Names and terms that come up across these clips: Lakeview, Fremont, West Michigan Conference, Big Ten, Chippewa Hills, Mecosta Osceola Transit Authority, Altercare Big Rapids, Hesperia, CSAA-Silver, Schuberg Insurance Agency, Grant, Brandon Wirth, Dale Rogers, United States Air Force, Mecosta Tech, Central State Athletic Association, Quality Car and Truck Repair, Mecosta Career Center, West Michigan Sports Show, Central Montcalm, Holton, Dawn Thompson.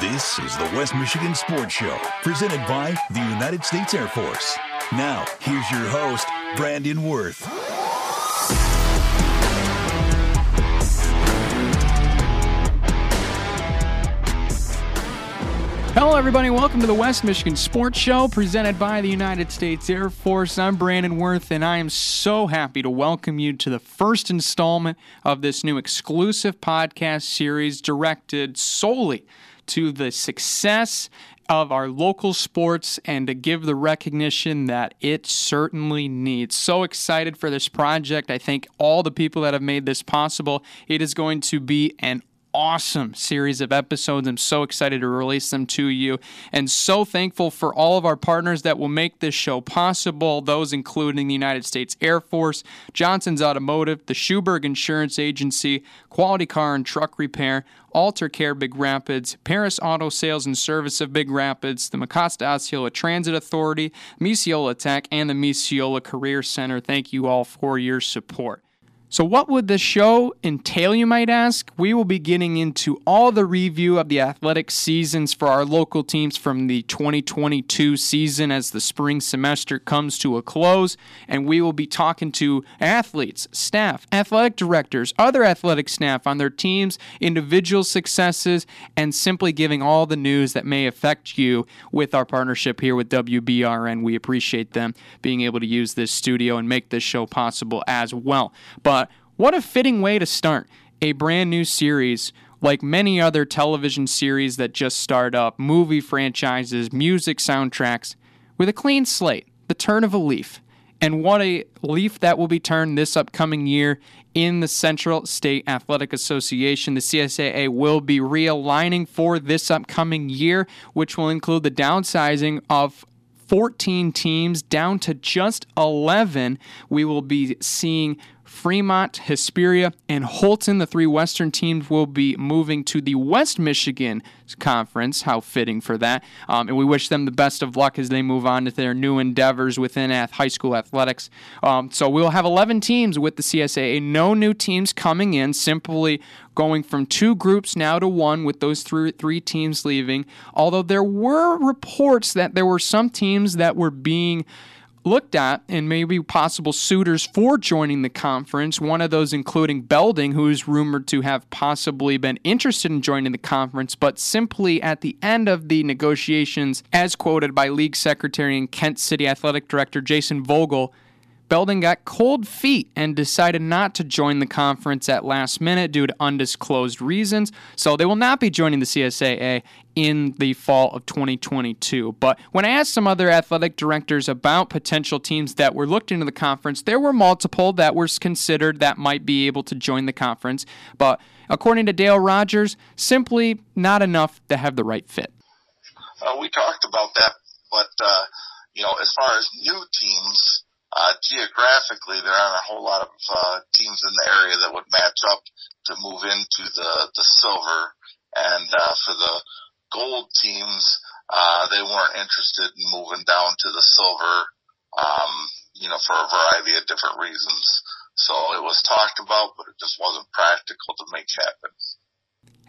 This is the West Michigan Sports Show, presented by the United States Air Force. Now, here's your host, Brandon Wirth. Hello, everybody. Welcome to the West Michigan Sports Show, presented by the United States Air Force. I'm Brandon Wirth, and I am so happy to welcome you to the first installment of this new exclusive podcast series directed solely to the success of our local sports and to give the recognition that it certainly needs. So excited for this project. I thank all the people that have made this possible. It is going to be an awesome series of episodes. I'm so excited to release them to you and so thankful for all of our partners that will make this show possible, those including the United States Air Force, Johnson's Automotive, the Schuberg Insurance Agency, Quality Car and Truck Repair, Altercare Big Rapids, Paris Auto Sales and Service of Big Rapids, the Mecosta Osceola Transit Authority, Mecosta Tech, and the Mecosta Career Center. Thank you all for your support. So what would this show entail, you might ask? We will be getting into all the review of the athletic seasons for our local teams from the 2022 season as the spring semester comes to a close, and we will be talking to athletes, staff, athletic directors, other athletic staff on their teams, individual successes, and simply giving all the news that may affect you with our partnership here with WBRN. We appreciate them being able to use this studio and make this show possible as well. But what a fitting way to start a brand new series like many other television series that just start up, movie franchises, music soundtracks, with a clean slate, the turn of a leaf. And what a leaf that will be turned this upcoming year in the Central State Athletic Association. The CSAA will be realigning for this upcoming year, which will include the downsizing of 14 teams down to just 11. We will be seeing Fremont, Hesperia, and Holton, the three Western teams, will be moving to the West Michigan Conference. How fitting for that. And we wish them the best of luck as they move on to their new endeavors within high school athletics. So we'll have 11 teams with the CSAA. No new teams coming in, simply going from two groups now to one with those three teams leaving. Although there were reports that there were some teams that were being looked at and maybe possible suitors for joining the conference, one of those including Belding, who is rumored to have possibly been interested in joining the conference, but simply at the end of the negotiations, as quoted by League Secretary and Kent City Athletic Director Jason Vogel, Belding got cold feet and decided not to join the conference at last minute due to undisclosed reasons, so they will not be joining the CSAA in the fall of 2022. But when I asked some other athletic directors about potential teams that were looked into the conference, there were multiple that were considered that might be able to join the conference, but according to Dale Rogers, simply not enough to have the right fit. We talked about that, but as far as new teams, geographically, there aren't a whole lot of teams in the area that would match up to move into the silver. And for the gold teams, they weren't interested in moving down to the silver, for a variety of different reasons. So it was talked about, but it just wasn't practical to make happen.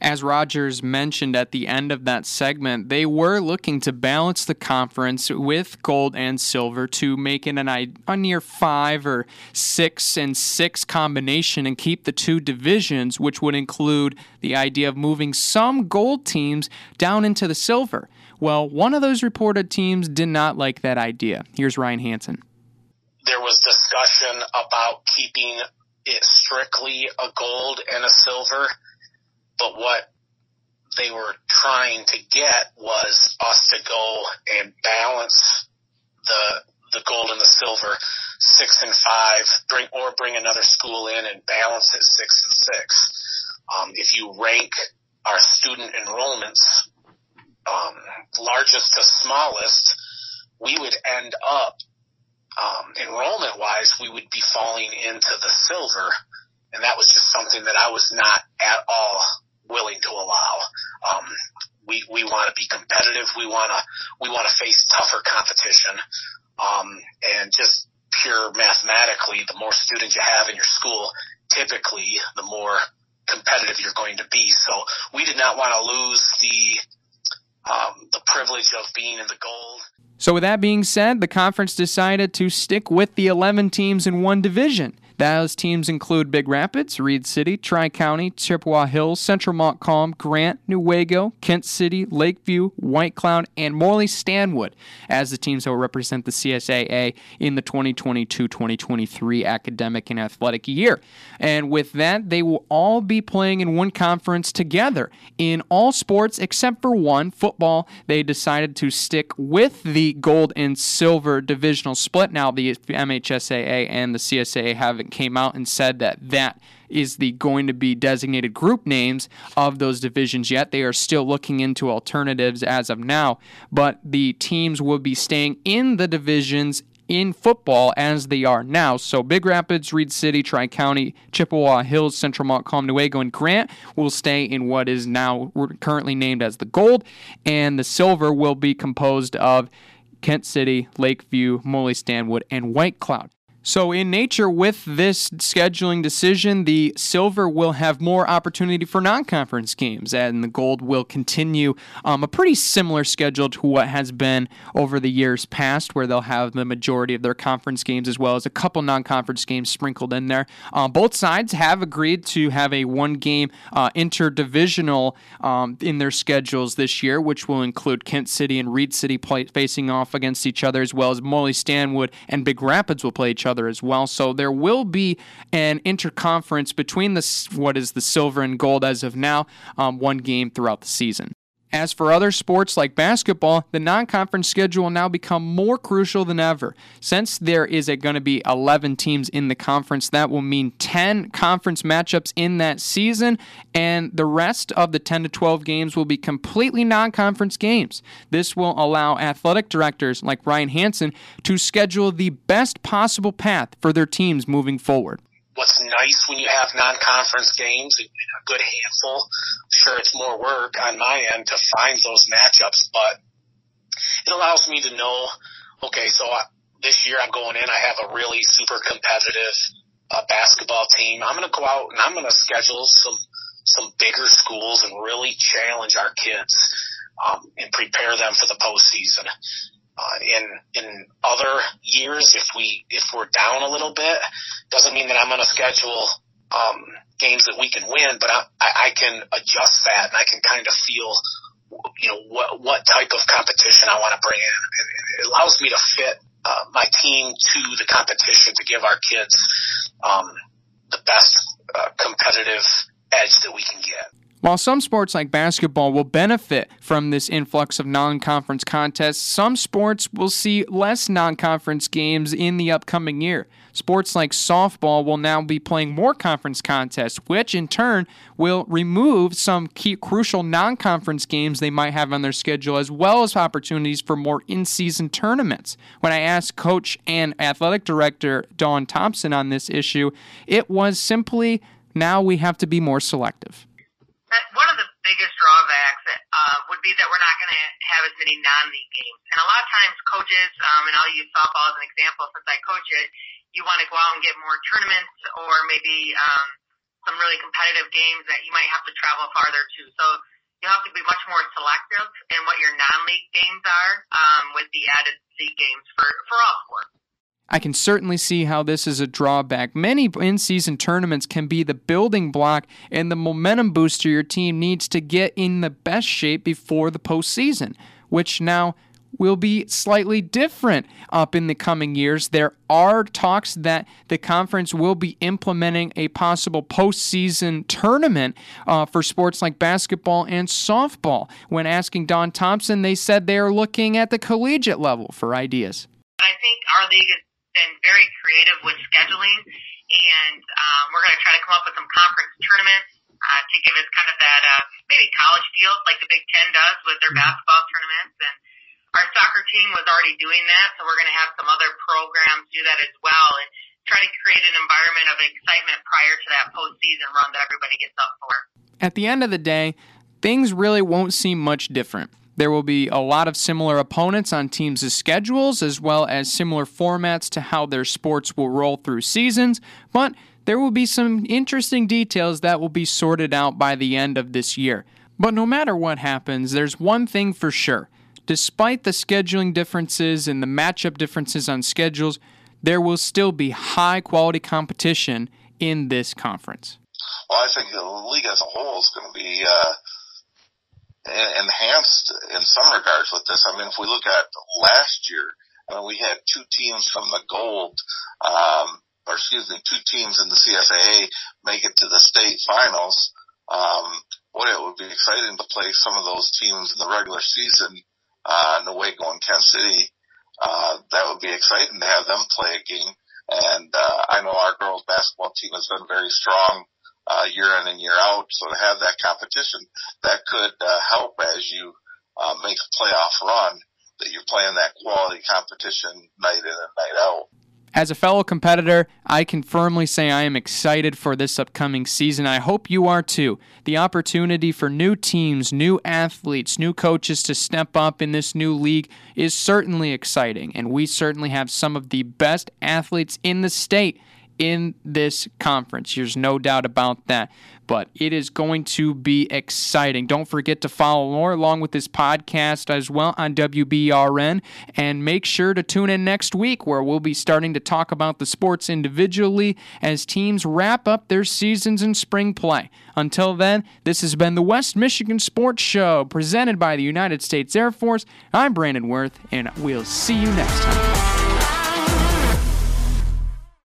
As Rogers mentioned at the end of that segment, they were looking to balance the conference with gold and silver to make it a near 5 or 6 and 6 combination and keep the two divisions, which would include the idea of moving some gold teams down into the silver. Well, one of those reported teams did not like that idea. Here's Ryan Hansen. There was discussion about keeping it strictly a gold and a silver, but what they were trying to get was us to go and balance the gold and the silver 6 and 5, bring another school in and balance it 6 and 6. If you rank our student enrollments, largest to smallest, we would end up, enrollment wise, we would be falling into the silver. And that was just something that I was not at all willing to allow. We want to be competitive. We want to face tougher competition. And just pure mathematically, the more students you have in your school, typically the more competitive you're going to be. So we did not want to lose the the privilege of being in the gold. So with that being said, the conference decided to stick with the 11 teams in one division. Those teams include Big Rapids, Reed City, Tri-County, Chippewa Hills, Central Montcalm, Grant, Newaygo, Kent City, Lakeview, White Cloud, and Morley Stanwood as the teams that will represent the CSAA in the 2022-2023 academic and athletic year. And with that, they will all be playing in one conference together in all sports except for one, football. They decided to stick with the gold and silver divisional split. Now the MHSAA and the CSAA have came out and said that that is the going to be designated group names of those divisions yet. They are still looking into alternatives as of now, but the teams will be staying in the divisions in football as they are now. So Big Rapids, Reed City, Tri-County, Chippewa Hills, Central Montcalm, Newaygo, and Grant will stay in what is now currently named as the gold, and the silver will be composed of Kent City, Lakeview, Morley Stanwood, and White Cloud. So in nature, with this scheduling decision, the silver will have more opportunity for non-conference games, and the gold will continue a pretty similar schedule to what has been over the years past, where they'll have the majority of their conference games as well as a couple non-conference games sprinkled in there. Both sides have agreed to have a one-game interdivisional in their schedules this year, which will include Kent City and Reed City facing off against each other, as well as Morley Stanwood and Big Rapids will play each other as well. So there will be an interconference between what is the silver and gold as of now, one game throughout the season. As for other sports like basketball, the non-conference schedule will now become more crucial than ever. Since there is going to be 11 teams in the conference, that will mean 10 conference matchups in that season, and the rest of the 10 to 12 games will be completely non-conference games. This will allow athletic directors like Ryan Hansen to schedule the best possible path for their teams moving forward. What's nice when you have non-conference games, a good handful, sure it's more work on my end to find those matchups, but it allows me to know, okay, so this year I'm going in, I have a really super competitive basketball team. I'm going to go out and I'm going to schedule some bigger schools and really challenge our kids and prepare them for the postseason. In other years, if we're down a little bit, doesn't mean that I'm going to schedule games that we can win, but I can adjust that and I can kind of feel, you know, what type of competition I want to bring in. It allows me to fit my team to the competition to give our kids the best competitive edge that we can get. While some sports like basketball will benefit from this influx of non-conference contests, some sports will see less non-conference games in the upcoming year. Sports like softball will now be playing more conference contests, which in turn will remove some key crucial non-conference games they might have on their schedule, as well as opportunities for more in-season tournaments. When I asked coach and athletic director Dawn Thompson on this issue, it was simply, now we have to be more selective. One of the biggest drawbacks would be that we're not going to have as many non-league games. And a lot of times coaches, and I'll use softball as an example since I coach it, you want to go out and get more tournaments or maybe some really competitive games that you might have to travel farther to. So you have to be much more selective in what your non-league games are with the added league games for all sports. I can certainly see how this is a drawback. Many in-season tournaments can be the building block and the momentum booster your team needs to get in the best shape before the postseason, which now will be slightly different up in the coming years. There are talks that the conference will be implementing a possible postseason tournament for sports like basketball and softball. When asking Dawn Thompson, they said they are looking at the collegiate level for ideas. I think our league is been very creative with scheduling, and we're going to try to come up with some conference tournaments to give us kind of that maybe college feel like the Big Ten does with their basketball tournaments. And our soccer team was already doing that, so we're going to have some other programs do that as well and try to create an environment of excitement prior to that postseason run that everybody gets up for. At the end of the day, things really won't seem much different. There will be a lot of similar opponents on teams' schedules, as well as similar formats to how their sports will roll through seasons, but there will be some interesting details that will be sorted out by the end of this year. But no matter what happens, there's one thing for sure. Despite the scheduling differences and the matchup differences on schedules, there will still be high-quality competition in this conference. Well, I think the league as a whole is going to be enhanced in some regards with this. I mean, if we look at last year, I mean, we had two teams from the gold, two teams in the CSAA make it to the state finals. It would be exciting to play some of those teams in the regular season, Newaygo and Kent City. That would be exciting to have them play a game. And, I know our girls basketball team has been very strong, year in and year out. So to have that competition, that could, help as you, make a playoff run, that you're playing that quality competition night in and night out. As a fellow competitor, I can firmly say I am excited for this upcoming season. I hope you are too. The opportunity for new teams, new athletes, new coaches to step up in this new league is certainly exciting, and we certainly have some of the best athletes in the state in this conference. There's no doubt about that, but it is going to be exciting. Don't forget to follow more along with this podcast as well on WBRN, and make sure to tune in next week where we'll be starting to talk about the sports individually as teams wrap up their seasons in spring play. Until then, this has been the West Michigan Sports Show presented by the United States Air Force. I'm Brandon Wirth, and we'll see you next time.